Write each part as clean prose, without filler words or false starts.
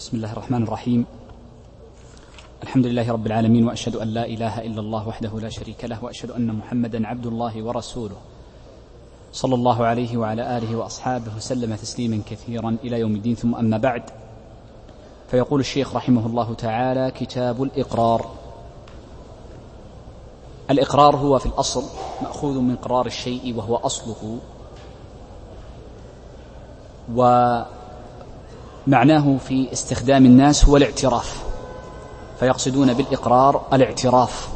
بسم الله الرحمن الرحيم. الحمد لله رب العالمين، وأشهد أن لا إله إلا الله وحده لا شريك له، وأشهد أن محمدا عبد الله ورسوله، صلى الله عليه وعلى آله وأصحابه وسلم تسليما كثيرا إلى يوم الدين. ثم أما بعد، فيقول الشيخ رحمه الله تعالى: كتاب الإقرار. الإقرار هو في الأصل مأخوذ من قرار الشيء وهو أصله، ومعناه في استخدام الناس هو الاعتراف، فيقصدون بالإقرار الاعتراف.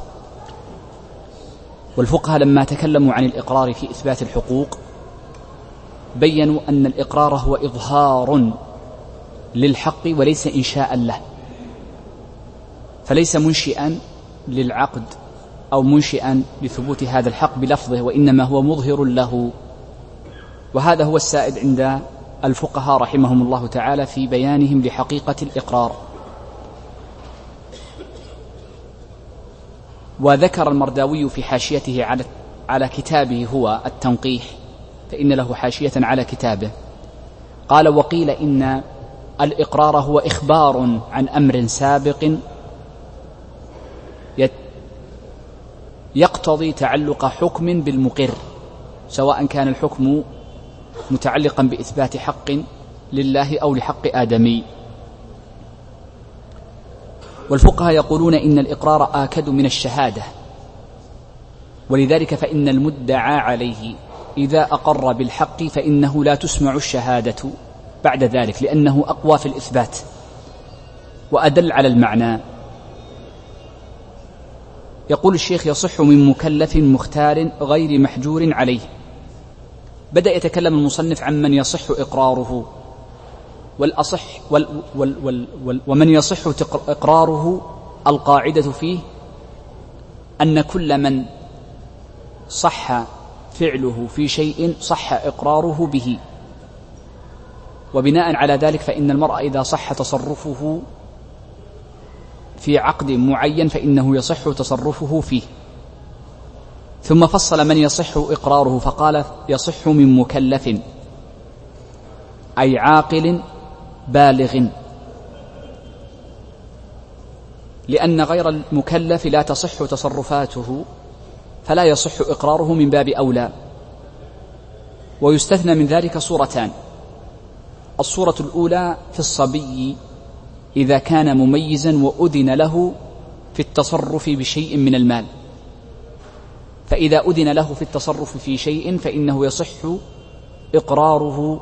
والفقهاء لما تكلموا عن الإقرار في إثبات الحقوق بيّنوا أن الإقرار هو إظهار للحق وليس إنشاء له، فليس منشئا للعقد أو منشئا لثبوت هذا الحق بلفظه، وإنما هو مظهر له. وهذا هو السائد عند الفقهاء رحمهم الله تعالى في بيانهم لحقيقة الإقرار. وذكر المرداوي في حاشيته على كتابه هو التنقيح، فإن له حاشية على كتابه، قال: وقيل إن الإقرار هو إخبار عن أمر سابق يقتضي تعلق حكم بالمقر، سواء كان الحكم متعلقا بإثبات حق لله أو لحق آدمي. والفقهاء يقولون إن الإقرار آكد من الشهادة، ولذلك فإن المدعى عليه إذا أقر بالحق فإنه لا تسمع الشهادة بعد ذلك، لأنه أقوى في الإثبات وأدل على المعنى. يقول الشيخ: يصح من مكلف مختار غير محجور عليه. بدأ يتكلم المصنف عمن يصح إقراره، ومن يصح إقراره القاعدة فيه أن كل من صح فعله في شيء صح إقراره به، وبناء على ذلك فإن المرء إذا صح تصرفه في عقد معين فإنه يصح تصرفه فيه. ثم فصل من يصح إقراره فقال: يصح من مكلف، أي عاقل بالغ، لأن غير المكلف لا تصح تصرفاته فلا يصح إقراره من باب أولى. ويستثنى من ذلك صورتان: الصورة الأولى في الصبي إذا كان مميزا وأذن له في التصرف بشيء من المال، فإذا أذن له في التصرف في شيء فإنه يصح إقراره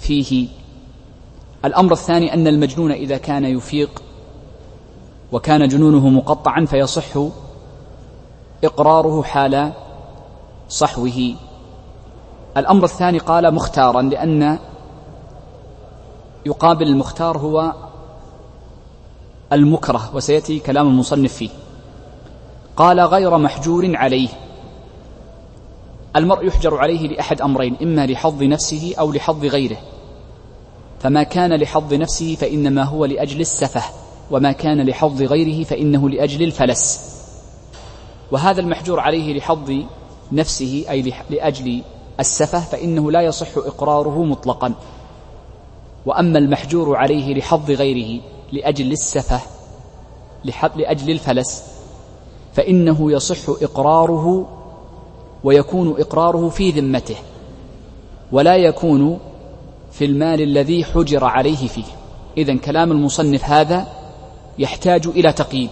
فيه. الأمر الثاني أن المجنون إذا كان يفيق وكان جنونه مقطعا فيصح إقراره حال صحوه. الأمر الثاني قال: مختارا، لأن يقابل المختار هو المكره، وسيأتي كلام المصنف فيه. قال: غير محجور عليه. المرء يحجر عليه لأحد أمرين، إما لحظ نفسه أو لحظ غيره، فما كان لحظ نفسه فإنما هو لأجل السفه، وما كان لحظ غيره فإنه لأجل الفلس. وهذا المحجور عليه لحظ نفسه أي لأجل السفه فإنه لا يصح إقراره مطلقا، وأما المحجور عليه لحظ غيره لأجل السفه لأجل الفلس فإنه يصح إقراره، ويكون إقراره في ذمته ولا يكون في المال الذي حجر عليه فيه. إذن كلام المصنف هذا يحتاج إلى تقييد،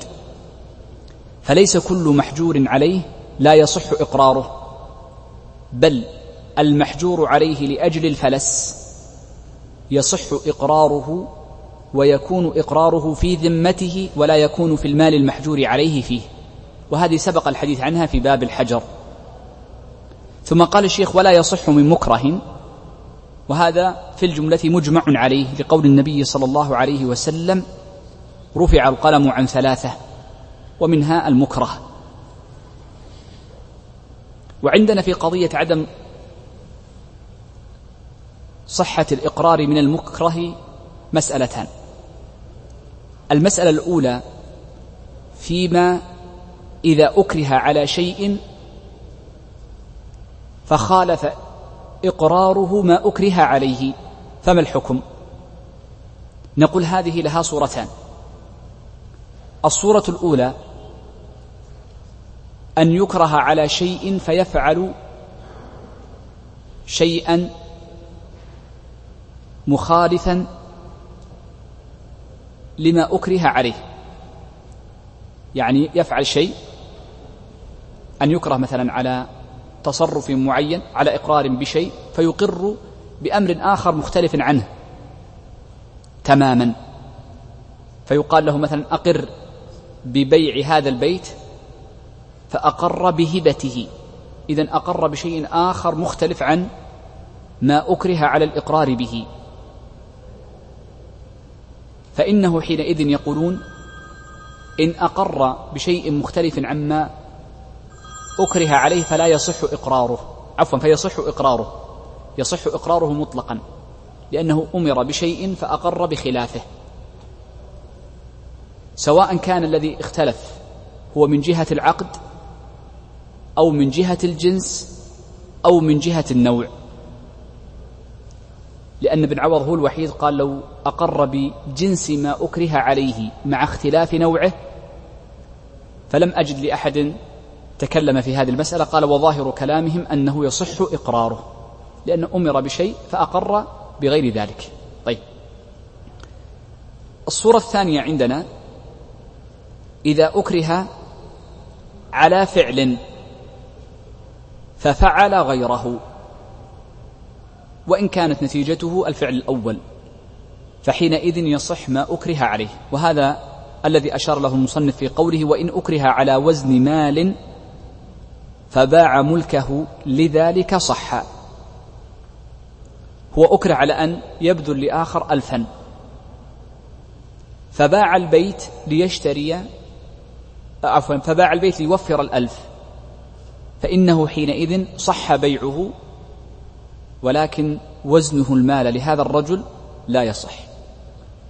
فليس كل محجور عليه لا يصح إقراره، بل المحجور عليه لأجل الفلس يصح إقراره، ويكون إقراره في ذمته ولا يكون في المال المحجور عليه فيه، وهذه سبق الحديث عنها في باب الحجر. ثم قال الشيخ: ولا يصح من مكره، وهذا في الجملة مجمع عليه لقول النبي صلى الله عليه وسلم: رفع القلم عن ثلاثة ومنها المكره. وعندنا في قضية عدم صحة الإقرار من المكره مسألتان: المسألة الأولى فيما إذا أكره على شيء فخالف إقراره ما أكره عليه، فما الحكم؟ نقول هذه لها صورتان. الصورة الأولى أن يكره على شيء فيفعل شيئا مخالفا لما أكره عليه، يعني يفعل شيء، أن يكره مثلا على تصرف معين، على إقرار بشيء، فيقر بأمر آخر مختلف عنه تماما، فيقال له مثلا أقر ببيع هذا البيت، فأقر بهبته، إذن أقر بشيء آخر مختلف عن ما أكره على الإقرار به، فإنه حينئذ يقولون إن أقر بشيء مختلف عما أكره عليه فلا يصح إقراره، عفوا فيصح إقراره، يصح إقراره مطلقا، لأنه أمر بشيء فأقر بخلافه، سواء كان الذي اختلف هو من جهة العقد أو من جهة الجنس أو من جهة النوع، لأن ابن عوض هو الوحيد قال لو أقر بجنس ما أكره عليه مع اختلاف نوعه، فلم أجد لأحد تكلم في هذه المسألة، قال وظاهر كلامهم أنه يصح إقراره، لأنه أمر بشيء فأقر بغير ذلك. طيب، الصورة الثانية عندنا إذا أكره على فعل ففعل غيره وإن كانت نتيجته الفعل الأول، فحينئذ يصح ما أكره عليه، وهذا الذي أشار له المصنف في قوله وإن أكره على وزن مال فباع ملكه لذلك صح. هو أكره على أن يبذل لآخر 1000، فباع البيت ليشتري، عفوا فباع البيت ليوفر 1000، فإنه حينئذ صح بيعه، ولكن وزنه المال لهذا الرجل لا يصح.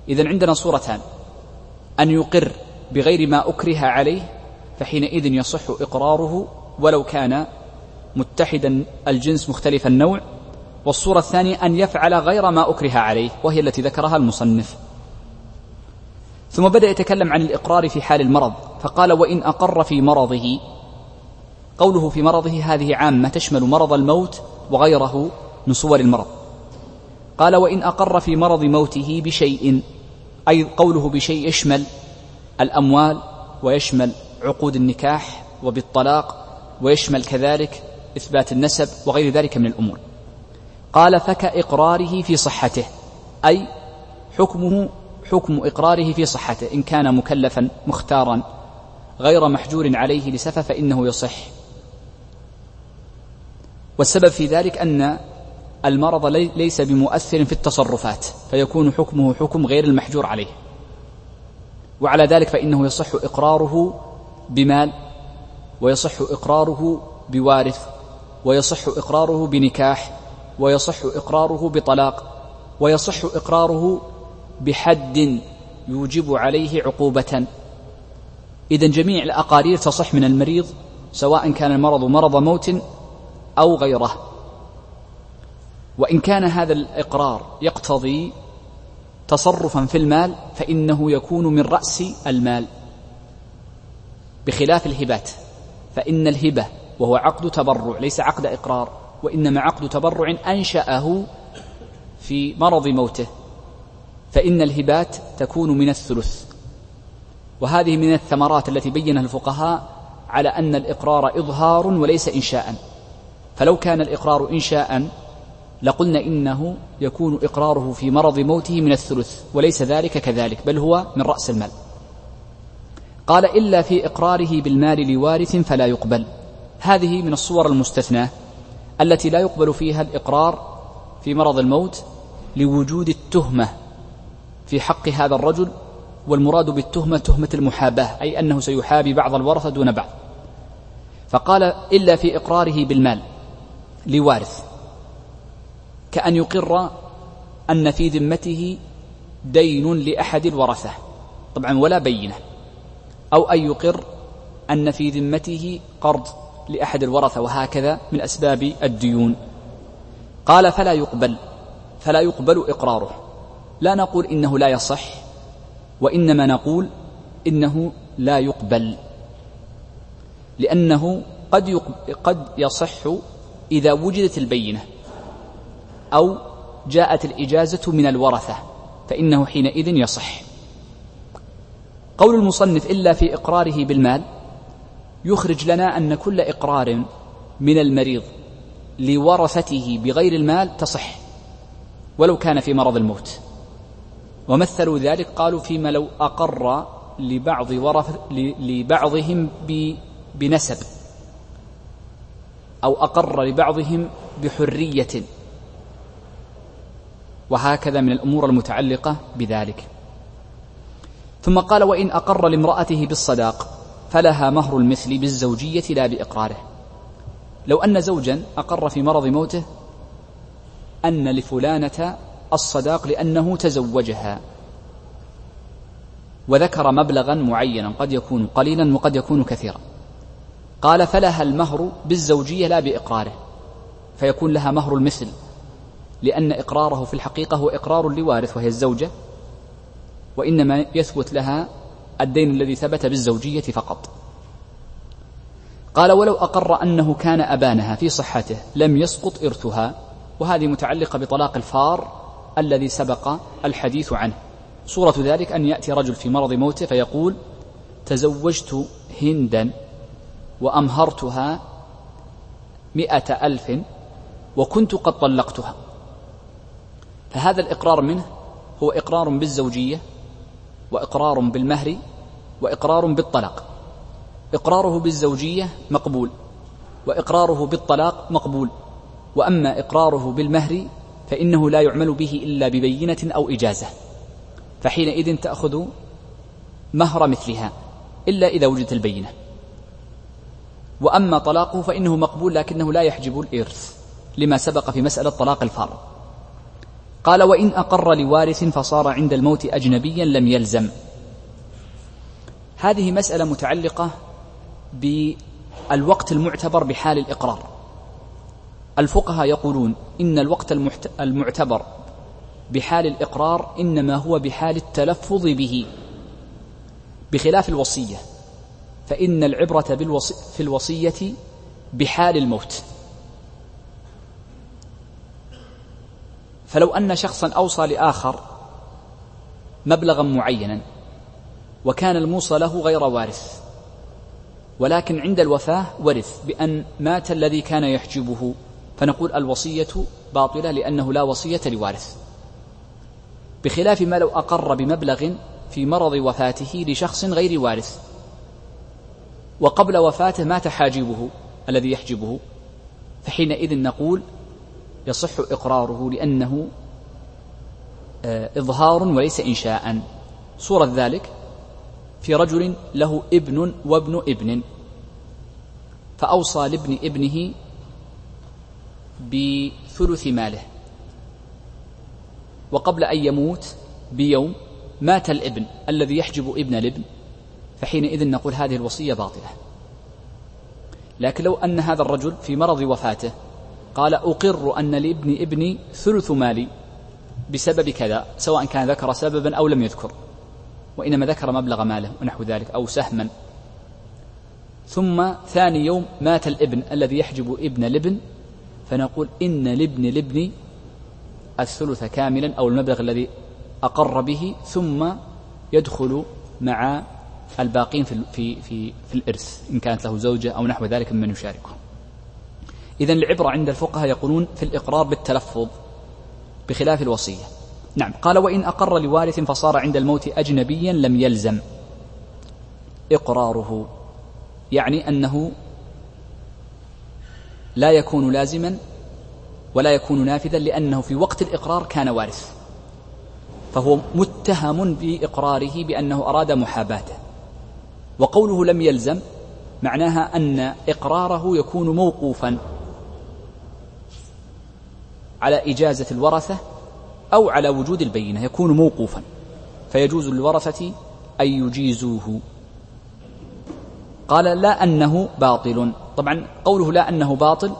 إذن عندنا صورتان، أن يقر بغير ما أكره عليه فحينئذ يصح إقراره ولو كان متحدا الجنس مختلف النوع، والصورة الثانية أن يفعل غير ما أكره عليه وهي التي ذكرها المصنف. ثم بدأ يتكلم عن الإقرار في حال المرض فقال وإن أقر في مرضه. قوله في مرضه هذه عامة تشمل مرض الموت وغيره من صور المرض. قال وإن أقر في مرض موته بشيء، أي قوله بشيء يشمل الأموال ويشمل عقود النكاح وبالطلاق ويشمل كذلك إثبات النسب وغير ذلك من الأمور. قال فكإقراره في صحته، أي حكمه حكم إقراره في صحته، إن كان مكلفا مختارا غير محجور عليه لسفه فإنه يصح. والسبب في ذلك أن المرض ليس بمؤثر في التصرفات فيكون حكمه حكم غير المحجور عليه، وعلى ذلك فإنه يصح إقراره بمال ويصح إقراره بوارث ويصح إقراره بنكاح ويصح إقراره بطلاق ويصح إقراره بحد يوجب عليه عقوبة. إذن جميع الأقارير تصح من المريض سواء كان المرض مرض موت أو غيره. وإن كان هذا الإقرار يقتضي تصرفا في المال فإنه يكون من رأس المال، بخلاف الهبات، فإن الهبة وهو عقد تبرع ليس عقد إقرار، وإنما عقد تبرع أنشأه في مرض موته، فإن الهبات تكون من الثلث. وهذه من الثمرات التي بينها الفقهاء على أن الإقرار إظهار وليس إنشاء، فلو كان الإقرار إنشاء لقلنا إنه يكون إقراره في مرض موته من الثلث، وليس ذلك كذلك، بل هو من رأس المال. قال إلا في إقراره بالمال لوارث فلا يقبل. هذه من الصور المستثناة التي لا يقبل فيها الإقرار في مرض الموت لوجود التهمة في حق هذا الرجل، والمراد بالتهمة تهمة المحاباة، أي أنه سيحابي بعض الورثة دون بعض. فقال إلا في إقراره بالمال لوارث، كأن يقر أن في ذمته دين لأحد الورثة طبعا ولا بينة، أو أن يقر أن في ذمته قرض لأحد الورثة، وهكذا من أسباب الديون. قال فلا يقبل إقراره، لا نقول إنه لا يصح، وإنما نقول إنه لا يقبل، لأنه قد يصح إذا وجدت البينة أو جاءت الإجازة من الورثة، فإنه حينئذ يصح. قول المصنف إلا في إقراره بالمال يخرج لنا أن كل إقرار من المريض لورثته بغير المال تصح ولو كان في مرض الموت. ومثلوا ذلك قالوا فيما لو أقر لبعضهم بنسب أو أقر لبعضهم بحرية، وهكذا من الأمور المتعلقة بذلك. ثم قال وإن أقر لامرأته بالصداق فلها مهر المثل بالزوجية لا بإقراره. لو أن زوجا أقر في مرض موته أن لفلانة الصداق لأنه تزوجها وذكر مبلغا معينا قد يكون قليلا وقد يكون كثيرا، قال فلها المهر بالزوجية لا بإقراره، فيكون لها مهر المثل، لأن إقراره في الحقيقة هو إقرار لوارث وهي الزوجة، وإنما يثبت لها الدين الذي ثبت بالزوجية فقط. قال ولو أقر أنه كان أبانها في صحته لم يسقط إرثها، وهذه متعلقة بطلاق الفار الذي سبق الحديث عنه. صورة ذلك أن يأتي رجل في مرض موته فيقول تزوجت هندا وأمهرتها 100,000 وكنت قد طلقتها، فهذا الإقرار منه هو إقرار بالزوجية وإقرار بالمهر وإقرار بالطلاق. إقراره بالزوجية مقبول وإقراره بالطلاق مقبول، وأما إقراره بالمهر فإنه لا يعمل به إلا ببينة أو إجازة، فحينئذ تأخذ مهر مثلها إلا إذا وجدت البينة. وأما طلاقه فإنه مقبول لكنه لا يحجب الإرث لما سبق في مسألة طلاق الفار. قال وإن أقر لوارث فصار عند الموت أجنبيا لم يلزم. هذه مسألة متعلقة بالوقت المعتبر بحال الإقرار. الفقهاء يقولون إن الوقت المعتبر بحال الإقرار إنما هو بحال التلفظ به، بخلاف الوصية فإن العبرة في الوصية بحال الموت. فلو أن شخصا أوصى لآخر مبلغا معينا وكان الموصى له غير وارث، ولكن عند الوفاة ورث بأن مات الذي كان يحجبه، فنقول الوصية باطلة لأنه لا وصية لوارث، بخلاف ما لو أقر بمبلغ في مرض وفاته لشخص غير وارث وقبل وفاته مات حاجبه الذي يحجبه، فحينئذ نقول يصح إقراره لأنه إظهار وليس إنشاء. صورة ذلك في رجل له ابن وابن ابن، فأوصى لابن ابنه بثلث ماله، وقبل أن يموت بيوم مات الابن الذي يحجب ابن الابن، فحينئذ نقول هذه الوصية باطلة. لكن لو أن هذا الرجل في مرض وفاته قال أقر أن لابن ابني ثلث مالي بسبب كذا، سواء كان ذكر سببا أو لم يذكر وإنما ذكر مبلغ ماله ونحو ذلك أو سهما، ثم ثاني يوم مات الابن الذي يحجب ابن الابن، فنقول إن لابن الابن الثلث كاملا أو المبلغ الذي أقر به، ثم يدخل مع الباقين في الإرث إن كانت له زوجة أو نحو ذلك ممن يشاركه. إذن العبرة عند الفقهاء يقولون في الإقرار بالتلفظ بخلاف الوصية. نعم. قال وإن أقر لوارث فصار عند الموت أجنبيا لم يلزم إقراره، يعني أنه لا يكون لازما ولا يكون نافذا، لأنه في وقت الإقرار كان وارث، فهو متهم بإقراره بأنه أراد محاباته. وقوله لم يلزم معناها أن إقراره يكون موقوفا على إجازة الورثة أو على وجود البينة، يكون موقوفا فيجوز للورثة أن يجيزوه. قال لا أنه باطل. طبعا قوله لا أنه باطل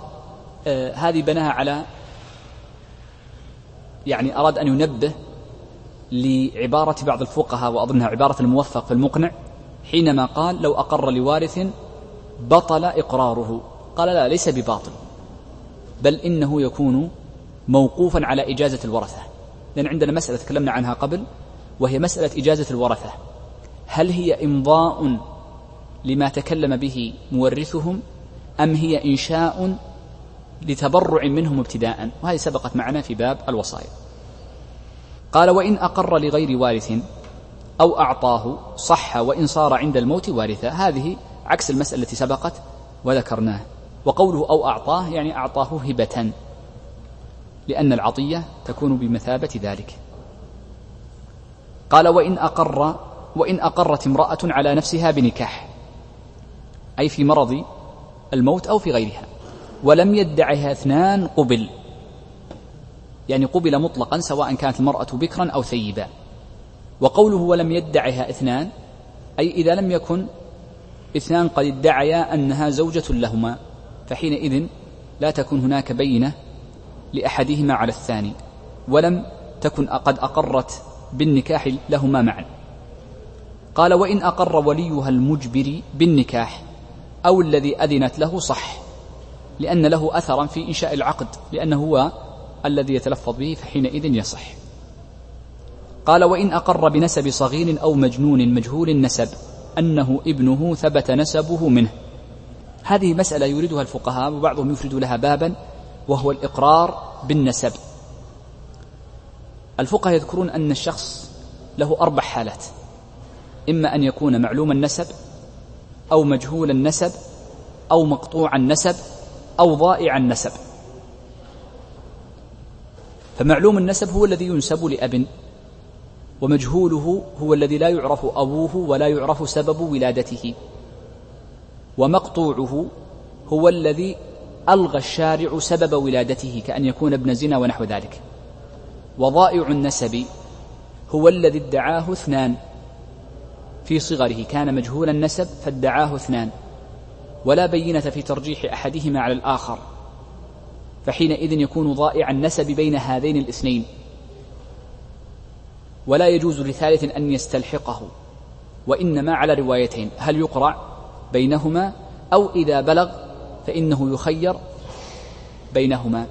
هذه بناها على، يعني أراد أن ينبه لعبارة بعض الفقهاء وأظنها عبارة الموفق في المقنع حينما قال لو أقر لوارث بطل إقراره، قال لا ليس بباطل، بل إنه يكون موقوفا على إجازة الورثة، لأن عندنا مسألة تكلمنا عنها قبل وهي مسألة إجازة الورثة، هل هي إمضاء لما تكلم به مورثهم أم هي إنشاء لتبرع منهم ابتداء، وهذه سبقت معنا في باب الوصايا. قال وإن أقر لغير وارث أو أعطاه صح وإن صار عند الموت وارثا، هذه عكس المسألة التي سبقت وذكرناها. وقوله أو أعطاه يعني أعطاه هبة، لأن العطية تكون بمثابة ذلك. قال وإن أقرت امرأة على نفسها بنكاح، أي في مرض الموت أو في غيرها، ولم يدعها اثنان قبل، يعني قبل مطلقا سواء كانت المرأة بكرا أو ثيبا. وقوله ولم يدعها اثنان أي إذا لم يكن اثنان قد ادعيا أنها زوجة لهما، فحينئذ لا تكون هناك بينة لأحدهما على الثاني، ولم تكن قد أقرت بالنكاح لهما معا. قال وإن أقر وليها المجبر بالنكاح أو الذي أذنت له صح، لأن له أثرا في إنشاء العقد، لأنه هو الذي يتلفظ به، فحينئذ يصح. قال وإن أقر بنسب صغير أو مجنون مجهول النسب أنه ابنه ثبت نسبه منه، هذه مسألة يريدها الفقهاء وبعضهم يفرد لها بابا وهو الإقرار بالنسب. الفقهاء يذكرون أن الشخص له 4 حالات، إما أن يكون معلوم النسب أو مجهول النسب أو مقطوع النسب أو ضائع النسب. فمعلوم النسب هو الذي ينسب لأب، ومجهوله هو الذي لا يعرف أبوه ولا يعرف سبب ولادته، ومقطوعه هو الذي ألغى الشارع سبب ولادته كأن يكون ابن زنا ونحو ذلك، وضائع النسب هو الذي ادعاه اثنان في صغره، كان مجهول النسب فادعاه اثنان ولا بينة في ترجيح أحدهما على الآخر، فحينئذ يكون ضائع النسب بين هذين الاثنين، ولا يجوز لثالث أن يستلحقه، وإنما على روايتين، هل يقرع بينهما أو إذا بلغ فإنه يخير بينهما،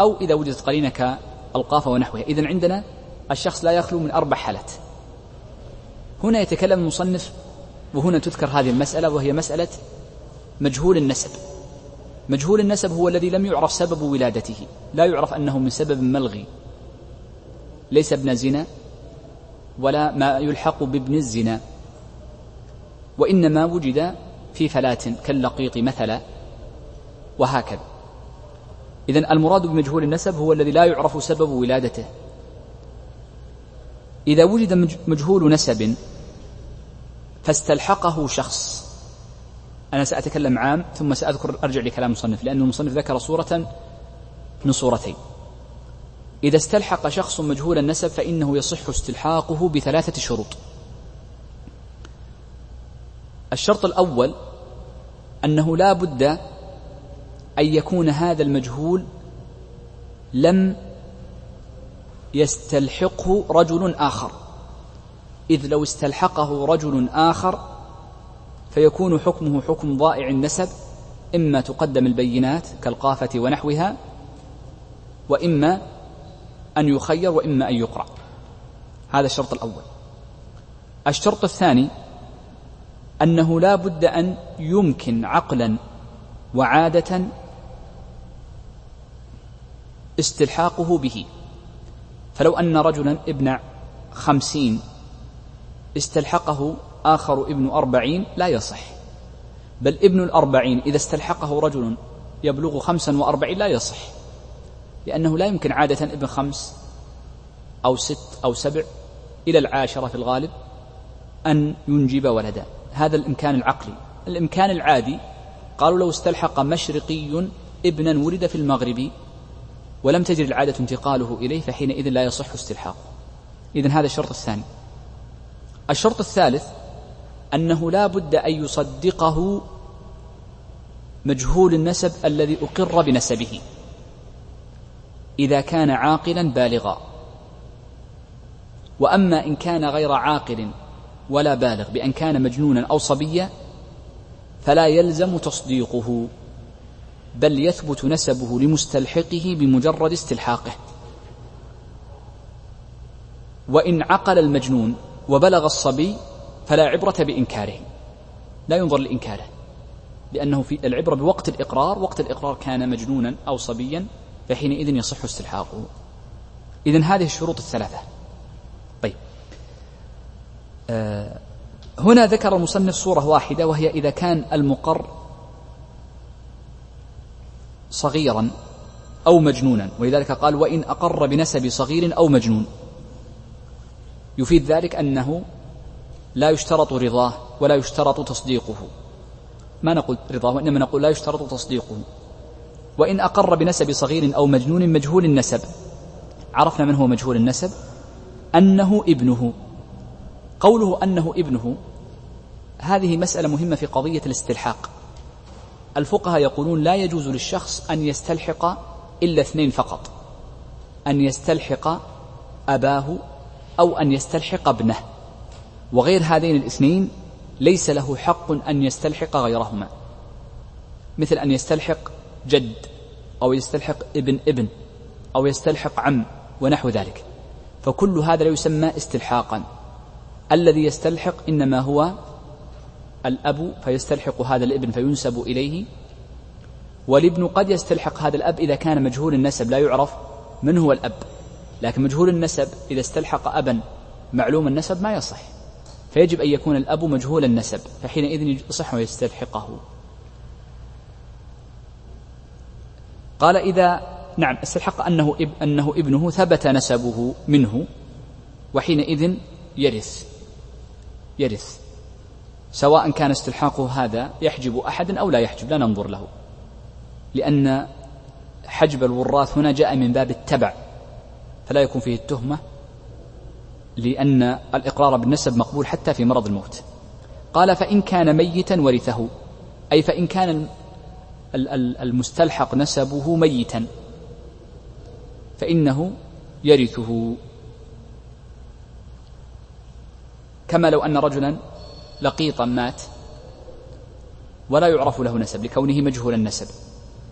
أو إذا وجدت قرينة كالقافة ونحوها. إذن عندنا الشخص لا يخلو من 4 حالات. هنا يتكلم المصنف، وهنا تذكر هذه المسألة، وهي مسألة مجهول النسب. مجهول النسب هو الذي لم يعرف سبب ولادته، لا يعرف أنه من سبب ملغي، ليس ابن زنا ولا ما يلحق بابن الزنا، وإنما وجد في فلاة كاللقيط مثلا وهكذا. إذن المراد بمجهول النسب هو الذي لا يعرف سبب ولادته. إذا وجد مجهول نسب فاستلحقه شخص، أنا سأتكلم عام ثم سأذكر أرجع لكلام المصنف، لأن المصنف ذكر صورة من صورتين. إذا استلحق شخص مجهول النسب فإنه يصح استلحاقه ب3 شروط. الشرط الأول أنه لا بد أن يكون هذا المجهول لم يستلحقه رجل آخر، إذ لو استلحقه رجل آخر فيكون حكمه حكم ضائع النسب، إما تقدم البينات كالقافة ونحوها، وإما أن يخير، وإما أن يقرأ. هذا الشرط الأول. الشرط الثاني أنه لا بد أن يمكن عقلا وعادة استلحاقه به، فلو أن رجلا ابن 50 استلحقه آخر ابن 40 لا يصح، بل ابن 40 إذا استلحقه رجل يبلغ 45 لا يصح، لأنه لا يمكن عادة ابن 5 أو 6 أو 7 إلى 10 في الغالب أن ينجب ولدا. هذا الإمكان العقلي. الإمكان العادي قالوا لو استلحق مشرقي ابنا ولد في المغرب ولم تجري العادة انتقاله إليه فحينئذ لا يصح استلحاقه. إذن هذا الشرط الثاني. الشرط الثالث أنه لا بد أن يصدقه مجهول النسب الذي أقر بنسبه إذا كان عاقلا بالغا، وأما إن كان غير عاقل ولا بالغ بأن كان مجنونا أو صبيا فلا يلزم تصديقه، بل يثبت نسبه لمستلحقه بمجرد استلحاقه. وإن عقل المجنون وبلغ الصبي فلا عبرة بإنكاره، لا ينظر لإنكاره، لأنه في العبرة بوقت الإقرار، وقت الإقرار كان مجنونا أو صبيا فحينئذ يصح استلحاقه. إذن هذه الشروط الثلاثة. طيب، هنا ذكر المصنف صورة واحدة، وهي إذا كان المقر صغيرا أو مجنونا، ولذلك قال وإن أقر بنسب صغير أو مجنون، يفيد ذلك أنه لا يشترط رضاه ولا يشترط تصديقه، ما نقول رضاه وإنما نقول لا يشترط تصديقه. وإن أقر بنسب صغير أو مجنون، مجهول النسب، عرفنا من هو مجهول النسب، أنه ابنه. قوله أنه ابنه هذه مسألة مهمة في قضية الاستلحاق. الفقهاء يقولون لا يجوز للشخص أن يستلحق إلا اثنين فقط، أن يستلحق أباه أو أن يستلحق ابنه، وغير هذين الاثنين ليس له حق أن يستلحق غيرهما، مثل أن يستلحق جد أو يستلحق ابن ابن أو يستلحق عم ونحو ذلك، فكل هذا لا يسمى استلحاقا. الذي يستلحق إنما هو الأب فيستلحق هذا الابن فينسب إليه، والابن قد يستلحق هذا الأب إذا كان مجهول النسب لا يعرف من هو الأب، لكن مجهول النسب إذا استلحق أبا معلوم النسب ما يصح، فيجب أن يكون الأب مجهول النسب فحينئذ يصح ويستلحقه. قال إذا استلحق أنه ابنه ثبت نسبه منه، وحينئذ يرث، سواء كان استلحاقه هذا يحجب أحدا أو لا يحجب، لا ننظر له، لأن حجب الوراث هنا جاء من باب التبع فلا يكون فيه التهمة، لأن الإقرار بالنسب مقبول حتى في مرض الموت. قال فإن كان ميتا ورثه، أي فإن كان المستلحق نسبه ميتا فإنه يرثه، كما لو أن رجلا لقيطا مات ولا يعرف له نسب لكونه مجهول النسب،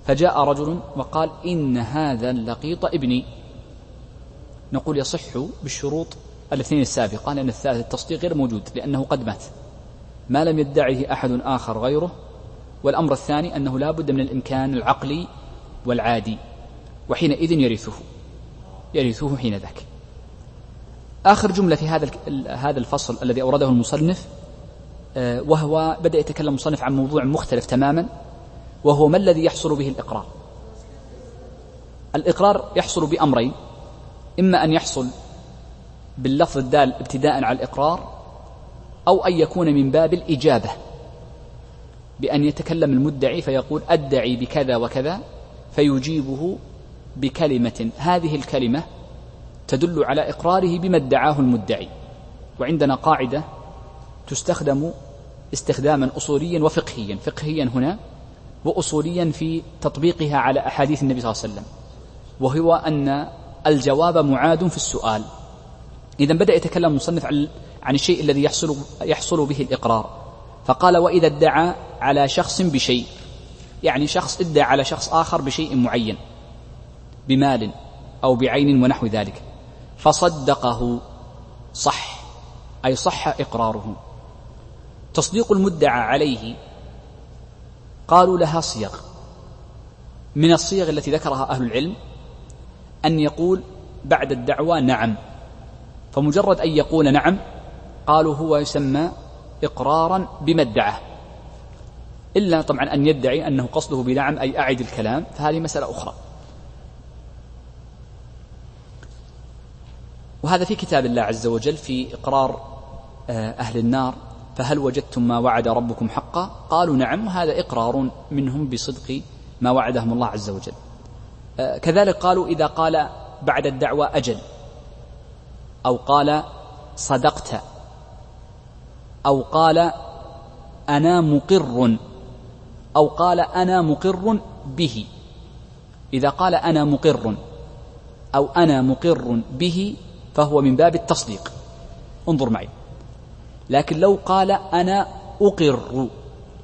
فجاء رجل وقال إن هذا اللقيط ابني، نقول يصح بالشروط الاثنين السابقة، لأن الثالث التصديق غير موجود لأنه قد مات ما لم يدعه أحد آخر غيره، والأمر الثاني أنه لا بد من الإمكان العقلي والعادي، وحينئذ يرثه حين ذاك. آخر جملة في هذا الفصل الذي أورده المصنف، وهو بدأ يتكلم المصنف عن موضوع مختلف تماما، وهو ما الذي يحصل به الإقرار. الإقرار يحصل بأمرين، إما أن يحصل باللفظ الدال ابتداء على الإقرار، أو أن يكون من باب الإجابة، بأن يتكلم المدعي فيقول أدعي بكذا وكذا فيجيبه بكلمة، هذه الكلمة تدل على إقراره بما ادعاه المدعي. وعندنا قاعدة تستخدم استخداما أصوليا وفقهيا، فقهيا هنا وأصوليا في تطبيقها على أحاديث النبي صلى الله عليه وسلم، وهو أن الجواب معاد في السؤال. إذن بدأ يتكلم المصنف عن الشيء الذي يحصل به الإقرار، فقال وإذا ادعى على شخص بشيء، يعني شخص ادعى على شخص آخر بشيء معين، بمال أو بعين ونحو ذلك، فصدقه صح، أي صح إقراره. تصديق المدعى عليه قالوا لها صيغ، من الصيغ التي ذكرها أهل العلم أن يقول بعد الدعوى نعم، فمجرد أن يقول نعم قالوا هو يسمى إقرارا بما ادعاه، إلا طبعا أن يدعي أنه قصده بنعم أي أعد الكلام، فهذه مسألة أخرى. وهذا في كتاب الله عز وجل في إقرار أهل النار، فهل وجدتم ما وعد ربكم حقا؟ قالوا نعم، هذا إقرار منهم بصدق ما وعدهم الله عز وجل. كذلك قالوا إذا قال بعد الدعوى أجل، أو قال صدقت، أو قال أنا مقر، أو قال أنا مقر به، إذا قال أنا مقر أو أنا مقر به فهو من باب التصديق. انظر معي، لكن لو قال أنا أقر،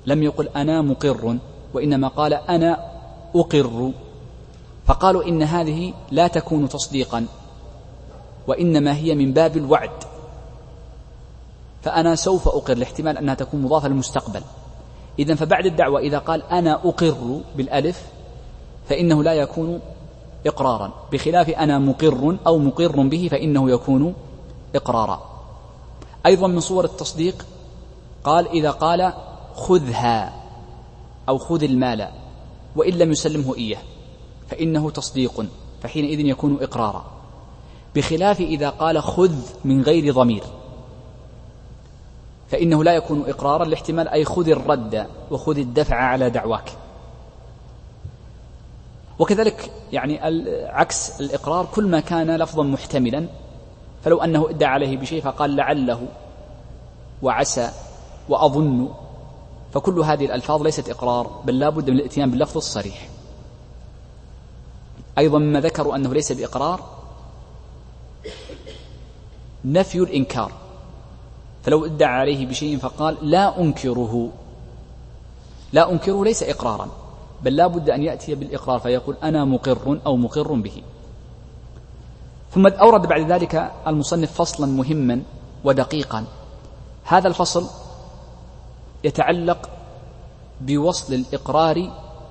لم يقل أنا مقر، وإنما قال أنا أقر، فقالوا إن هذه لا تكون تصديقا وإنما هي من باب الوعد، فأنا سوف أقر لاحتمال أنها تكون مضافة للمستقبل. إذن فبعد الدعوة إذا قال أنا أقر بالألف فإنه لا يكون إقرارا، بخلاف أنا مقر أو مقر به فإنه يكون إقرارا. أيضا من صور التصديق قال إذا قال خذها أو خذ المال وإن لم يسلمه إياه فإنه تصديق، فحينئذ يكون إقرارا، بخلاف إذا قال خذ من غير ضمير فإنه لا يكون إقرارا لاحتمال أي خذ الرد وخذ الدفع على دعواك. وكذلك يعني عكس الإقرار كل ما كان لفظا محتملا، فلو أنه ادعى عليه بشيء فقال لعله وعسى وأظن، فكل هذه الألفاظ ليست إقرار، بل لا بد من الاتيان باللفظ الصريح. أيضا مما ذكروا أنه ليس بإقرار نفي الإنكار، فلو ادعى عليه بشيء فقال لا أنكره، لا أنكره ليس إقرارا، بل لا بد أن يأتي بالإقرار فيقول أنا مقر أو مقر به. ثم أورد بعد ذلك المصنف فصلا مهما ودقيقا، هذا الفصل يتعلق بوصل الإقرار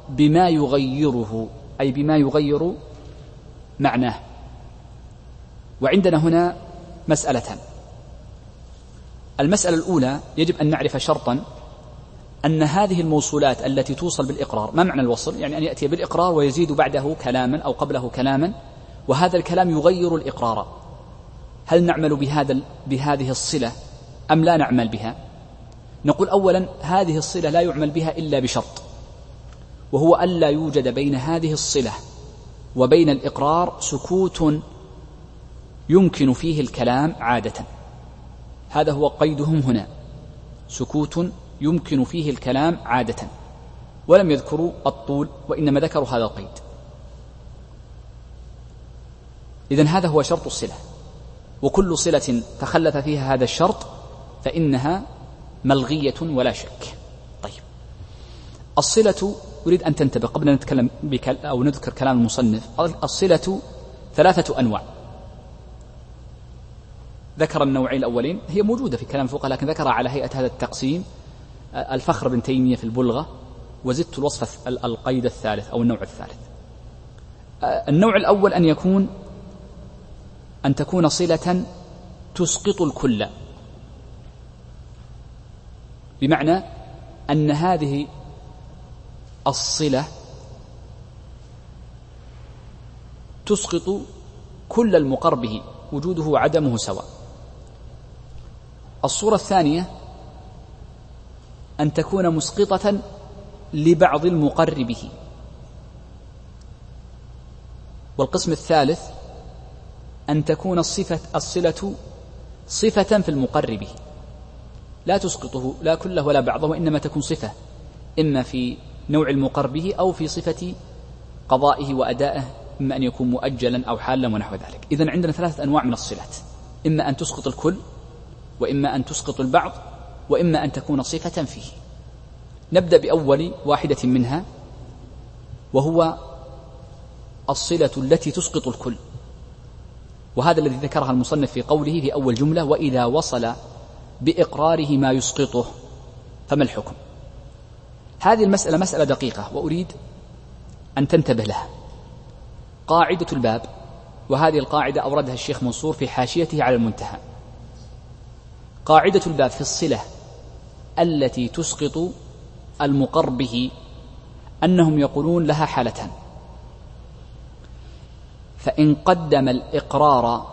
بما يغيره، أي بما يغير معناه. وعندنا هنا مسألتان، المسألة الأولى يجب أن نعرف شرطا أن هذه الموصولات التي توصل بالإقرار، ما معنى الوصل؟ يعني أن يأتي بالإقرار ويزيد بعده كلاما أو قبله كلاما، وهذا الكلام يغير الإقرار، هل نعمل بهذه الصلة أم لا نعمل بها؟ نقول أولا هذه الصلة لا يعمل بها إلا بشرط، وهو ألا يوجد بين هذه الصلة وبين الإقرار سكوت يمكن فيه الكلام عادة، هذا هو قيدهم هنا، سكوت يمكن فيه الكلام عادة، ولم يذكروا الطول وإنما ذكروا هذا القيد. إذن هذا هو شرط الصلة، وكل صلة تخلف فيها هذا الشرط فإنها ملغية ولا شك. طيب، الصلة أريد أن تنتبه قبل أن نتكلم أو نذكر كلام المصنف. الصلة ثلاثة أنواع، ذكر النوعين الأولين، هي موجودة في كلام الفقهاء لكن ذكرها على هيئة هذا التقسيم الفخر بن تيمية في البلغة، وزدت الوصف القيد الثالث أو النوع الثالث. النوع الأول أن تكون صلة تسقط الكل، بمعنى أن هذه الصلة تسقط كل المقر به، وجوده وعدمه سواء. الصورة الثانية أن تكون مسقطة لبعض المقر به. والقسم الثالث أن تكون الصلة صفة في المقر به، لا تسقطه لا كله ولا بعضه، وإنما تكون صفة إما في نوع المقر به أو في صفة قضائه وأدائه، إما أن يكون مؤجلا أو حالا ونحو ذلك. إذن عندنا ثلاثة أنواع من الصلات، إما أن تسقط الكل، وإما أن تسقط البعض، وإما أن تكون صفة فيه. نبدأ بأول واحدة منها، وهو الصلة التي تسقط الكل، وهذا الذي ذكرها المصنف في قوله في أول جملة وإذا وصل بإقراره ما يسقطه فما الحكم. هذه المسألة مسألة دقيقة وأريد أن تنتبه لها، قاعدة الباب، وهذه القاعدة أوردها الشيخ منصور في حاشيته على المنتهى. قاعدة الباب في الصلة التي تسقط المقر به أنهم يقولون لها حالتان، فإن قدم الإقرار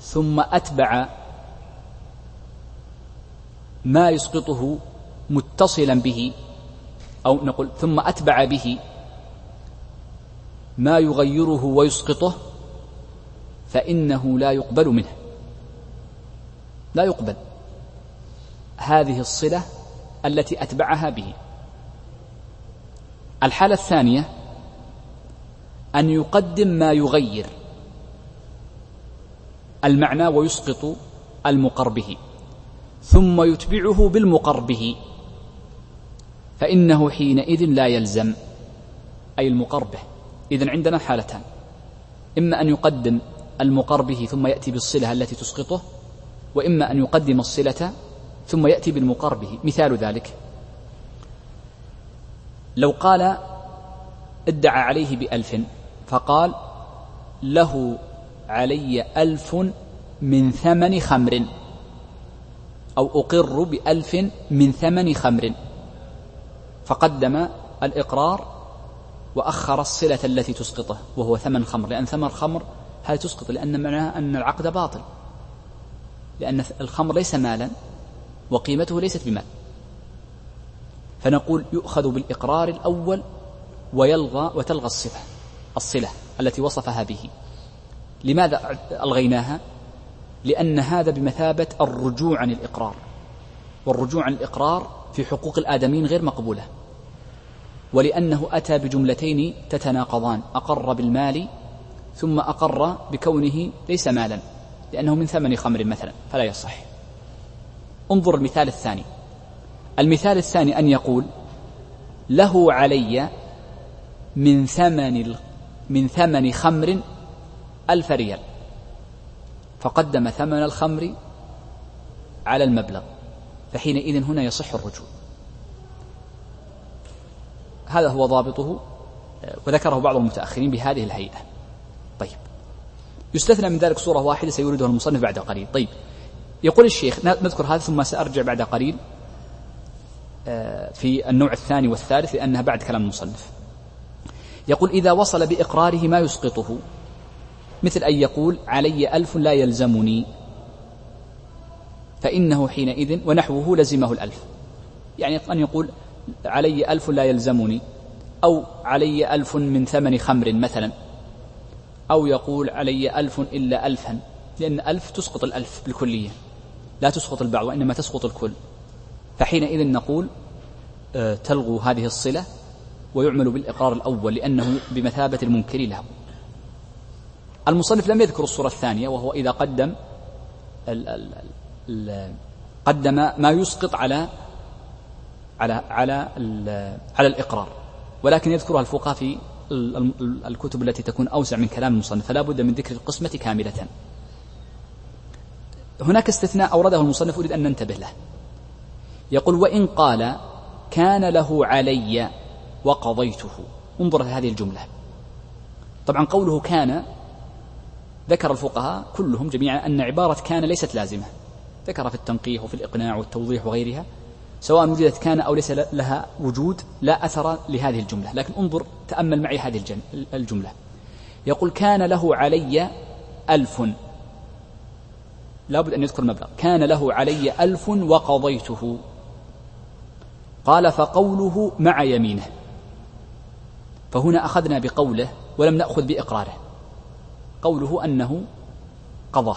ثم أتبع ما يسقطه متصلا به، أو نقول ثم أتبع به ما يغيره ويسقطه، فإنه لا يقبل منه، لا يقبل هذه الصلة التي أتبعها به. الحالة الثانية أن يقدم ما يغير، المعنى ويسقط المقر به، ثم يتبعه بالمقر به، فإنه حينئذ لا يلزم، أي المقر به. إذن عندنا حالتان: إما أن يقدم المقر به ثم يأتي بالصلة التي تسقطه، وإما أن يقدم الصلة ثم يأتي بالمقر به. مثال ذلك: لو قال ادعى عليه ب1000 فقال له علي 1000 من ثمن خمر، أو أقر ب1000 من ثمن خمر، فقدم الإقرار وأخر الصلة التي تسقطه وهو ثمن خمر، لأن ثمن خمر هذا تسقط، لأن معناها أن العقد باطل، لأن الخمر ليس مالا وقيمته ليست بمال. فنقول يؤخذ بالإقرار الأول وتلغى الصلة التي وصفها به. لماذا ألغيناها؟ لأن هذا بمثابة الرجوع عن الإقرار، والرجوع عن الإقرار في حقوق الآدميين غير مقبولة، ولأنه أتى بجملتين تتناقضان: أقر بالمال ثم أقر بكونه ليس مالا لأنه من ثمن خمر مثلا، فلا يصح. انظر المثال الثاني. المثال الثاني أن يقول له علي من ثمن خمر 1000 ريال، فقدم ثمن الخمر على المبلغ، فحينئذ هنا يصح الرجوع. هذا هو ضابطه، وذكره بعض المتأخرين بهذه الهيئة. طيب، يستثنى من ذلك صورة واحدة سيوردها المصنف بعد قليل. طيب، يقول الشيخ، نذكر هذا ثم سأرجع بعد قليل في النوع الثاني والثالث لأنها بعد كلام المصنف. يقول: إذا وصل بإقراره ما يسقطه، مثل أن يقول علي 1000 لا يلزمني، فإنه حينئذ ونحوه لزمه 1000، يعني أن يقول علي 1000 لا يلزمني، أو علي 1000 من ثمن خمر مثلا، أو يقول علي 1000 إلا 2000، لأن 1000 تسقط 1000 بالكلية، لا تسقط البعض وإنما تسقط الكل. فحينئذ نقول تلغوا هذه الصلة ويعمل بالإقرار الأول لأنه بمثابة المنكر له. المصنف لم يذكر الصورة الثانية، وهو إذا قدم ما يسقط على الإقرار، ولكن يذكرها الفقهاء في الكتب التي تكون أوسع من كلام المصنف، فلا بد من ذكر القسمة كاملة. هناك استثناء أورده المصنف أريد أن ننتبه له. يقول: وإن قال كان له علي وقضيته. انظر هذه الجملة. طبعا قوله كان، ذكر الفقهاء كلهم جميعا أن عبارة كان ليست لازمة، ذكر في التنقيح وفي الإقناع والتوضيح وغيرها، سواء وجدت كان أو ليس لها وجود لا أثر لهذه الجملة. لكن انظر، تأمل معي هذه الجملة. يقول: كان له علي 1000، لا بد أن يذكر المبلغ، كان له علي 1000 وقضيته. قال: فقوله مع يمينه، فهنا أخذنا بقوله ولم نأخذ بإقراره، قوله أنه قضاه،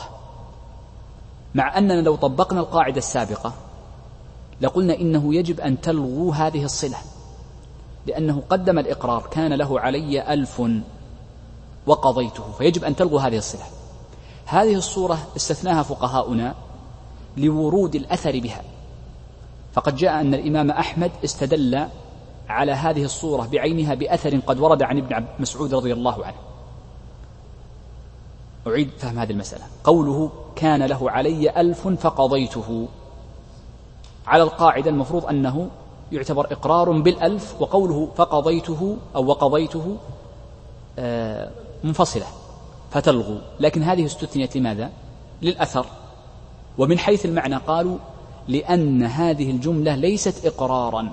مع أننا لو طبقنا القاعدة السابقة لقلنا إنه يجب أن تلغوا هذه الصلة، لأنه قدم الإقرار كان له علي 1000 وقضيته، فيجب أن تلغوا هذه الصلة. هذه الصورة استثناها فقهاؤنا لورود الأثر بها، فقد جاء أن الإمام أحمد استدل على هذه الصورة بعينها بأثر قد ورد عن ابن مسعود رضي الله عنه. أعيد فهم هذه المسألة. قوله كان له علي 1000 فقضيته، على القاعدة المفروض أنه يعتبر إقرار بال1000، وقوله فقضيته أو وقضيته منفصلة فتلغوا، لكن هذه استثنيت. لماذا؟ للأثر. ومن حيث المعنى قالوا لأن هذه الجملة ليست إقرارا،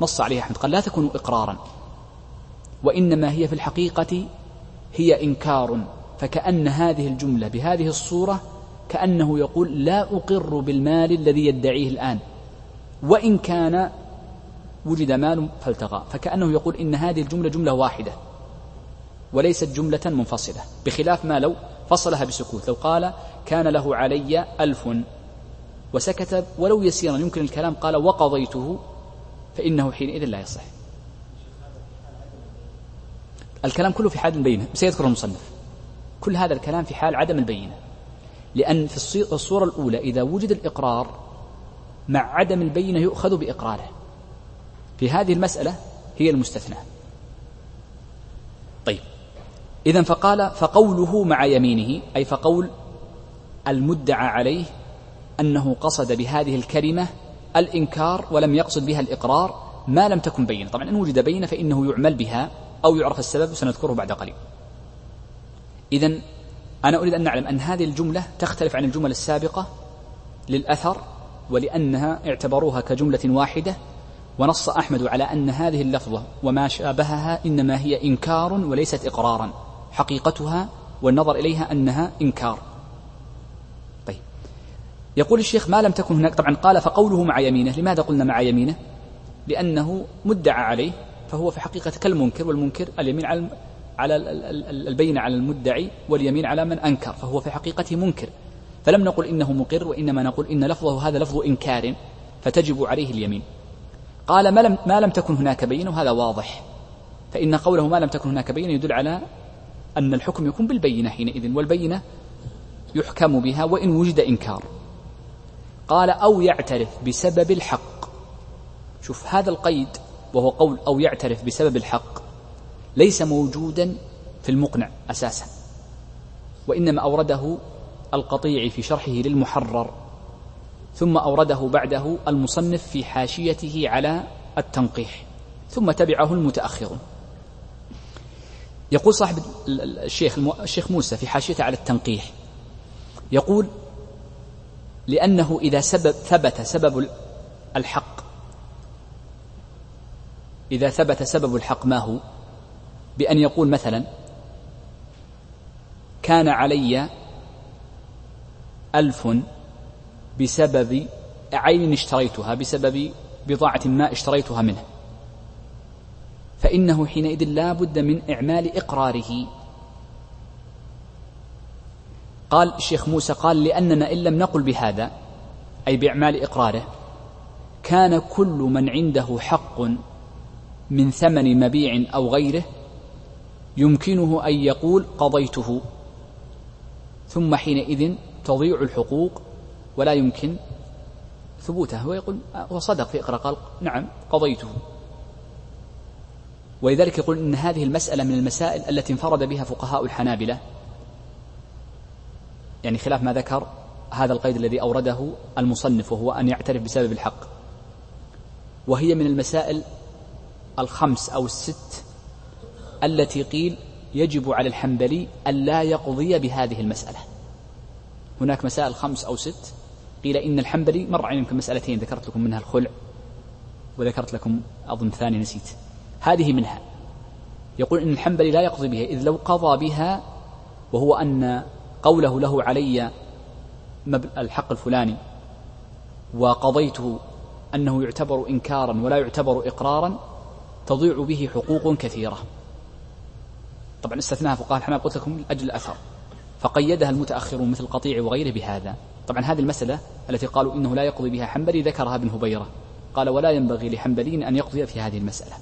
نص عليها أحمد قال لا تكون إقرارا، وإنما هي في الحقيقة هي إنكار، فكأن هذه الجملة بهذه الصورة كأنه يقول لا أقر بالمال الذي يدعيه الآن، وإن كان وجد مال فالتغى، فكأنه يقول إن هذه الجملة جملة واحدة وليست جملة منفصلة، بخلاف ما لو فصلها بسكوت، لو قال كان له علي 1000 وسكت ولو يسيرا يمكن الكلام، قال وقضيته، فإنه حينئذ لا يصح. الكلام كله في حال بينه سيذكر المصنف. كل هذا الكلام في حال عدم البينة، لأن في الصورة الأولى إذا وجد الإقرار مع عدم البينة يؤخذ بإقراره، في هذه المسألة هي المستثنى. طيب، إذن فقال فقوله مع يمينه، أي فقول المدعى عليه أنه قصد بهذه الكلمة الإنكار ولم يقصد بها الإقرار ما لم تكن بينة. طبعا إن وجد بينة فإنه يعمل بها أو يعرف السبب، وسنذكره بعد قليل. إذن أنا أريد أن نعلم أن هذه الجملة تختلف عن الجمل السابقة للأثر، ولأنها اعتبروها كجملة واحدة، ونص أحمد على أن هذه اللفظة وما شابهها إنما هي إنكار وليست إقرارا، حقيقتها والنظر إليها أنها إنكار. طيب، يقول الشيخ ما لم تكن هناك. طبعا قال فقوله مع يمينه، لماذا قلنا مع يمينه؟ لأنه مدعى عليه، فهو في حقيقة كالمنكر، والمنكر اليمين على البينة على المدعي واليمين على من أنكر، فهو في حقيقة منكر، فلم نقل إنه مقر، وإنما نقول إن لفظه هذا لفظ إنكار فتجب عليه اليمين. قال ما لم تكن هناك بينة، وهذا واضح، فإن قوله ما لم تكن هناك بينة يدل على أن الحكم يكون بالبينة حينئذ، والبينة يحكم بها وإن وجد إنكار. قال أو يعترف بسبب الحق. شوف هذا القيد وهو قول أو يعترف بسبب الحق ليس موجودا في المقنع أساسا، وإنما أورده القطيع في شرحه للمحرر، ثم أورده بعده المصنف في حاشيته على التنقيح، ثم تبعه المتأخرون. يقول صاحب الشيخ موسى في حاشيته على التنقيح، يقول لأنه إذا ثبت سبب الحق ما هو؟ بأن يقول مثلا كان علي 1000 بسبب عين اشتريتها، بسبب بضاعة ما اشتريتها منه، فإنه حينئذ لا بد من إعمال إقراره. قال الشيخ موسى قال لأننا إن لم نقل بهذا، أي بإعمال إقراره، كان كل من عنده حق من ثمن مبيع أو غيره يمكنه أن يقول قضيته، ثم حينئذ تضيع الحقوق ولا يمكن ثبوتها. هو يقول وصدق في إقرار، قال نعم قضيته. ولذلك يقول إن هذه المسألة من المسائل التي انفرد بها فقهاء الحنابلة، يعني خلاف ما ذكر هذا القيد الذي أورده المصنف وهو أن يعترف بسبب الحق، وهي من المسائل 5 أو 6 التي قيل يجب على الحنبلي ألا يقضي بهذه المسألة. هناك مسائل 5 أو 6 قيل إن الحنبلي مر عليهم مسألتين ذكرت لكم منها الخلع، وذكرت لكم أظن ثاني نسيت، هذه منها. يقول إن الحنبلي لا يقضي بها، إذ لو قضى بها، وهو أن قوله له علي الحق الفلاني وقضيته أنه يعتبر إنكارا ولا يعتبر إقرارا، تضيع به حقوق كثيرة. طبعا استثناها فقهاء الحنابلة قلت لكم لأجل الأثر، فقيدها المتأخرون مثل القطيع وغيره بهذا. طبعا هذه المسألة التي قالوا إنه لا يقضي بها حنبلي ذكرها ابن هبيرة، قال ولا ينبغي لحنبلي أن يقضي في هذه المسألة.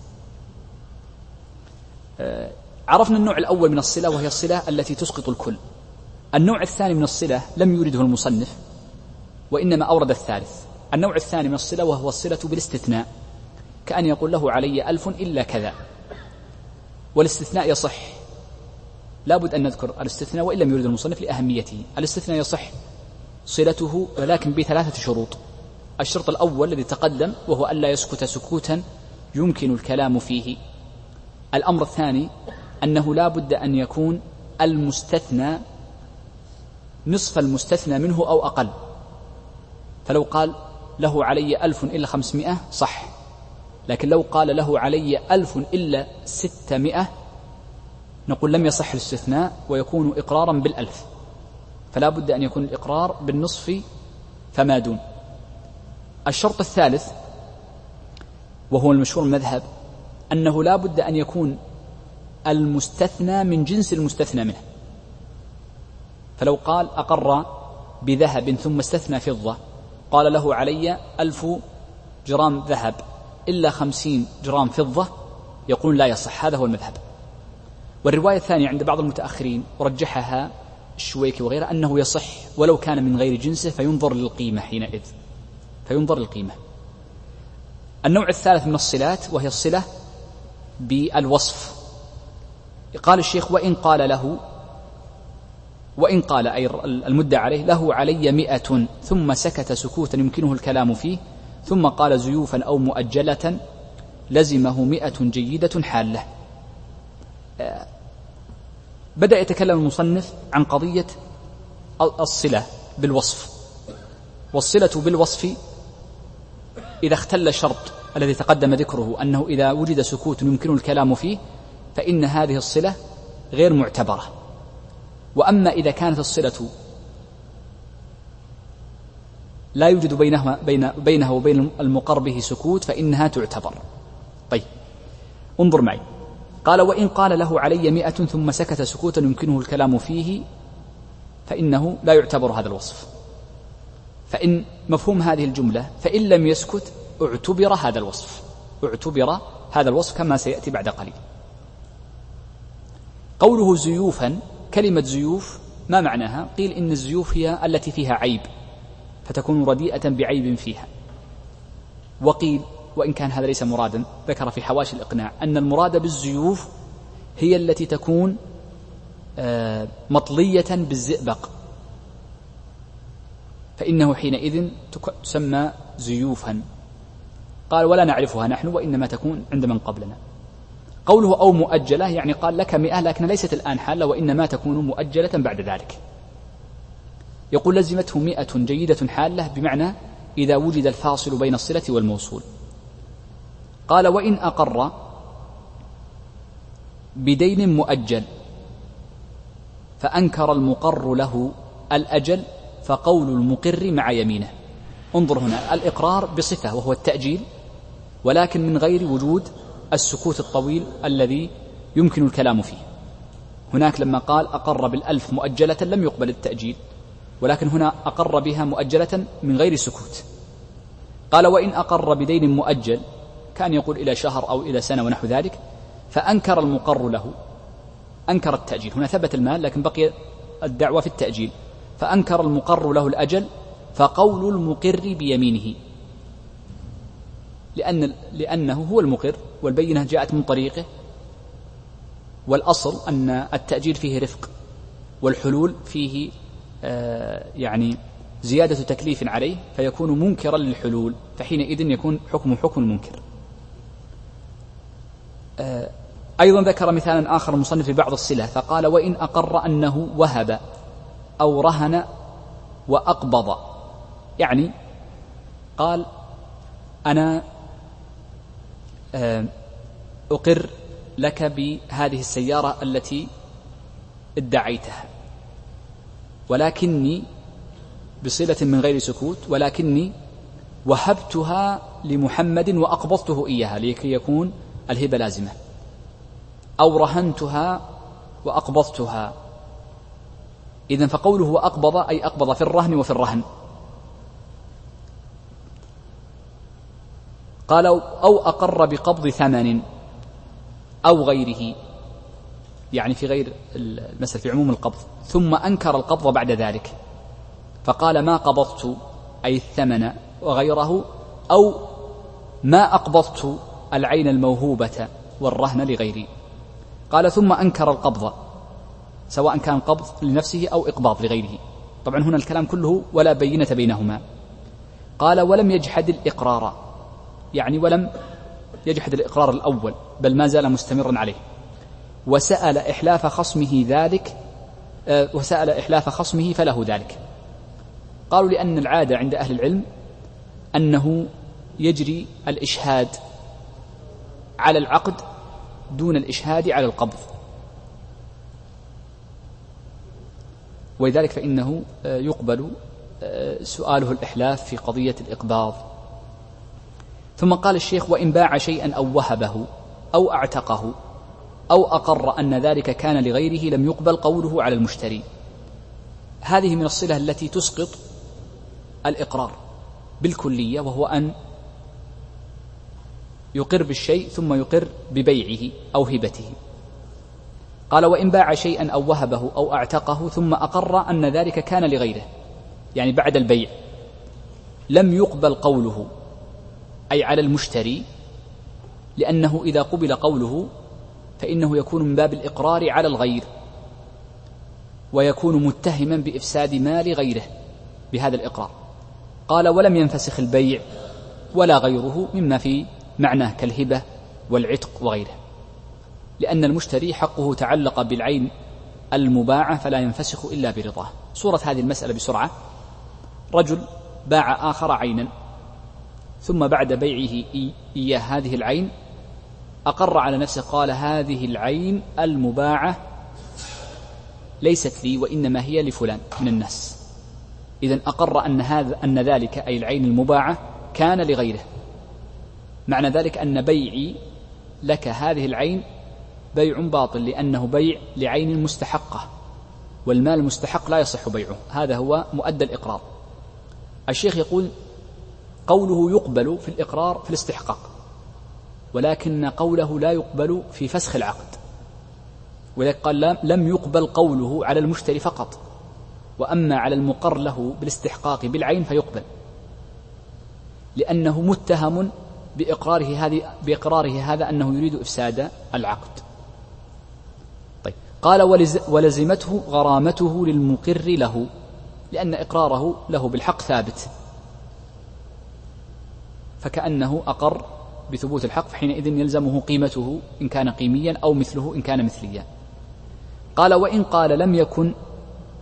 عرفنا النوع الأول من الصلة، وهي الصلة التي تسقط الكل. النوع الثاني من الصلة لم يورده المصنف، وإنما أورد الثالث. النوع الثاني من الصلة وهو الصلة بالاستثناء، كأن يقول له علي 1000 إلا كذا. والاستثناء يصح، لابد أن نذكر الاستثناء وإن لم يرد المصنف لأهميته. الاستثناء يصح صلته ولكن ب3 شروط. الشرط الأول الذي تقدم وهو ألا يسكت سكوتا يمكن الكلام فيه. الأمر الثاني أنه لابد أن يكون المستثنى نصف المستثنى منه أو أقل، فلو قال له علي 1000 إلا 500 صح، لكن لو قال له علي 1000 إلا 600 نقول لم يصح الاستثناء ويكون إقرارا بال1000، فلا بد أن يكون الإقرار بالنصف فما دون. الشرط الثالث وهو المشهور المذهب أنه لا بد أن يكون المستثنى من جنس المستثنى منه، فلو قال أقر بذهب ثم استثنى فضة، قال له علي 1000 جرام ذهب إلا 50 جرام فضة، يقول لا يصح. هذا هو المذهب. والرواية الثانية عند بعض المتأخرين ورجحها الشويكي وغيره أنه يصح ولو كان من غير جنسه فينظر للقيمة حينئذ، فينظر للقيمة. النوع الثالث من الصلات وهي الصلة بالوصف، قال الشيخ وإن قال له، وإن قال أي المدعى عليه له علي 100 ثم سكت سكوتا يمكنه الكلام فيه ثم قال زيوفا أو مؤجلة لزمه 100 جيدة حالة. بدأ يتكلم المصنف عن قضية الصلة بالوصف، والصلة بالوصف إذا اختل الشرط الذي تقدم ذكره أنه إذا وجد سكوت يمكنه الكلام فيه فإن هذه الصلة غير معتبرة. وأما إذا كانت الصلة لا يوجد بينها وبين المقر به سكوت فإنها تعتبر. طيب انظر معي، قال وإن قال له علي 100 ثم سكت سكوتا يمكنه الكلام فيه فإنه لا يعتبر هذا الوصف. فإن مفهوم هذه الجملة فإن لم يسكت اعتبر هذا الوصف، اعتبر هذا الوصف كما سيأتي بعد قليل. قوله زيوفا، كلمة زيوف ما معناها؟ قيل إن الزيوف هي التي فيها عيب فتكون رديئة بعيب فيها، وقيل وإن كان هذا ليس مرادا ذكر في حواشي الإقناع أن المراد بالزيوف هي التي تكون مطلية بالزئبق فإنه حينئذ تسمى زيوفا. قال ولا نعرفها نحن وإنما تكون عند من قبلنا. قوله أو مؤجلة يعني قال لك 100 لكن ليست الآن حالة وإنما تكون مؤجلة بعد ذلك. يقول لزمته 100 جيدة حالة بمعنى إذا وجد الفاصل بين الصلة والموصول. قال وإن أقر بدين مؤجل فأنكر المقر له الأجل فقول المقر مع يمينه. انظر هنا الإقرار بصفة وهو التأجيل ولكن من غير وجود السكوت الطويل الذي يمكن الكلام فيه. هناك لما قال أقر بال1000 مؤجلة لم يقبل التأجيل، ولكن هنا أقر بها مؤجلة من غير سكوت. قال وإن أقر بدين مؤجل كان يقول إلى شهر أو إلى سنة ونحو ذلك فأنكر المقر له، أنكر التأجيل، هنا ثبت المال لكن بقي الدعوة في التأجيل، فأنكر المقر له الأجل فقول المقر بيمينه، لأنه هو المقر والبينة جاءت من طريقه، والأصل أن التأجيل فيه رفق والحلول فيه يعني زيادة تكليف عليه فيكون منكرا للحلول فحينئذ يكون حكم المنكر. أيضا ذكر مثالا آخر مصنف بعض الصلة فقال وإن أقر أنه وهب أو رهن وأقبض، يعني قال أنا أقر لك بهذه السيارة التي ادعيتها ولكني بصلة من غير سكوت، ولكني وهبتها لمحمد وأقبضته إياها لكي يكون الهبة لازمة، أو رهنتها وأقبضتها. إذن فقوله وأقبض أي أقبض في الرهن وفي الرهن. قال أو أقر بقبض ثمن أو غيره، يعني في غير المسألة في عموم القبض، ثم أنكر القبض بعد ذلك فقال ما قبضت أي الثمن وغيره، أو ما أقبضت العين الموهوبة والرهن لغيري. قال ثم أنكر القبض سواء كان قبض لنفسه أو إقباض لغيره. طبعا هنا الكلام كله ولا بينة بينهما. قال ولم يجحد الإقرار، يعني ولم يجحد الإقرار الأول بل ما زال مستمرا عليه، وسأل إحلاف خصمه فله ذلك. قالوا لأن العادة عند أهل العلم أنه يجري الإشهاد على العقد دون الإشهاد على القبض، ولذلك فإنه يقبل سؤاله الإحلاف في قضية الإقباض. ثم قال الشيخ وإن باع شيئا أو وهبه أو أعتقه أو أقر أن ذلك كان لغيره لم يقبل قوله على المشتري. هذه من الصلة التي تسقط الإقرار بالكلية، وهو أن يقر بالشيء ثم يقر ببيعه أو هبته. قال وإن باع شيئا أو وهبه أو أعتقه ثم أقر أن ذلك كان لغيره، يعني بعد البيع لم يقبل قوله أي على المشتري، لأنه إذا قبل قوله فإنه يكون من باب الإقرار على الغير ويكون متهما بإفساد مال غيره بهذا الإقرار. قال ولم ينفسخ البيع ولا غيره مما في معناه كالهبة والعتق وغيره، لأن المشتري حقه تعلق بالعين المباعة فلا ينفسخ إلا برضاه. صورة هذه المسألة بسرعة: رجل باع آخر عينا ثم بعد بيعه إياه هذه العين أقر على نفسه، قال هذه العين المباعة ليست لي وإنما هي لفلان من الناس. إذن أقر أن ذلك أي العين المباعة كان لغيره، معنى ذلك أن بيعي لك هذه العين بيع باطل، لأنه بيع لعين مستحقة والمال المستحق لا يصح بيعه. هذا هو مؤدى الإقرار. الشيخ يقول قوله يقبل في الإقرار في الاستحقاق، ولكن قوله لا يقبل في فسخ العقد، ولذلك قال لم يقبل قوله على المشتري فقط، وأما على المقر له بالاستحقاق بالعين فيقبل، لأنه متهم بإقراره هذا أنه يريد إفساد العقد. طيب، قال ولزمته غرامته للمقر له، لأن إقراره له بالحق ثابت، فكأنه أقر بثبوت الحق، فحينئذ يلزمه قيمته إن كان قيميا أو مثله إن كان مثليا. قال وإن قال لم يكن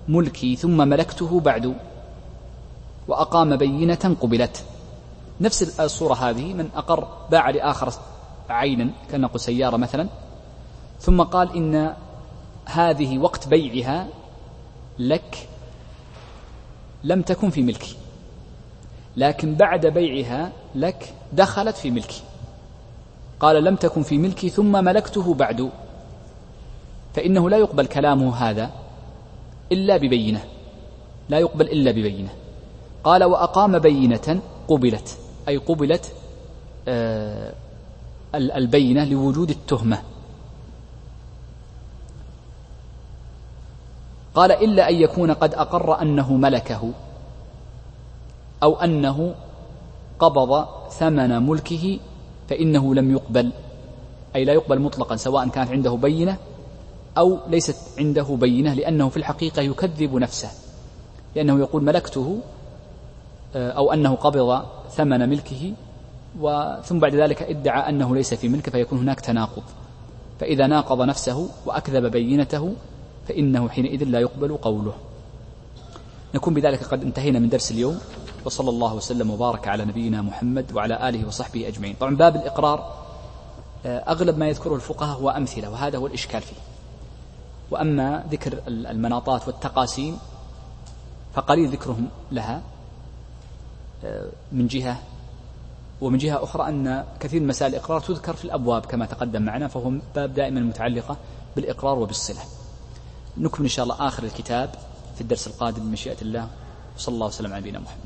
ملكي ثم ملكته بعد وأقام بينة قبلت. نفس الصورة هذه: من أقر باع لآخر عينا، كنقول سيارة مثلا، ثم قال إن هذه وقت بيعها لك لم تكن في ملكي، لكن بعد بيعها لك دخلت في ملكي. قال لم تكن في ملكي ثم ملكته بعد، فإنه لا يقبل كلامه هذا إلا ببينة، لا يقبل إلا ببينة. قال وأقام بينة قبلت، أي قبلت البينة لوجود التهمة. قال إلا أن يكون قد أقر أنه ملكه أو أنه قبض ثمن ملكه فإنه لم يقبل، أي لا يقبل مطلقا، سواء كانت عنده بينة أو ليست عنده بينة، لأنه في الحقيقة يكذب نفسه، لأنه يقول ملكته أو أنه قبض ثمن ملكه ثم بعد ذلك ادعى أنه ليس في ملكه، فيكون هناك تناقض. فإذا ناقض نفسه وأكذب بينته فإنه حينئذ لا يقبل قوله. نكون بذلك قد انتهينا من درس اليوم، وصلى الله وسلم وبارك على نبينا محمد وعلى آله وصحبه أجمعين. طبعا باب الإقرار أغلب ما يذكره الفقهاء هو أمثلة، وهذا هو الإشكال فيه. وأما ذكر المناطات والتقاسيم فقليل ذكرهم لها من جهة، ومن جهة أخرى أن كثير من مسائل الإقرار تذكر في الأبواب كما تقدم معنا، فهو باب دائما متعلقة بالإقرار وبالصلة. نكمل إن شاء الله آخر الكتاب في الدرس القادم بمشيئة الله، وصلى الله وسلم على نبينا محمد.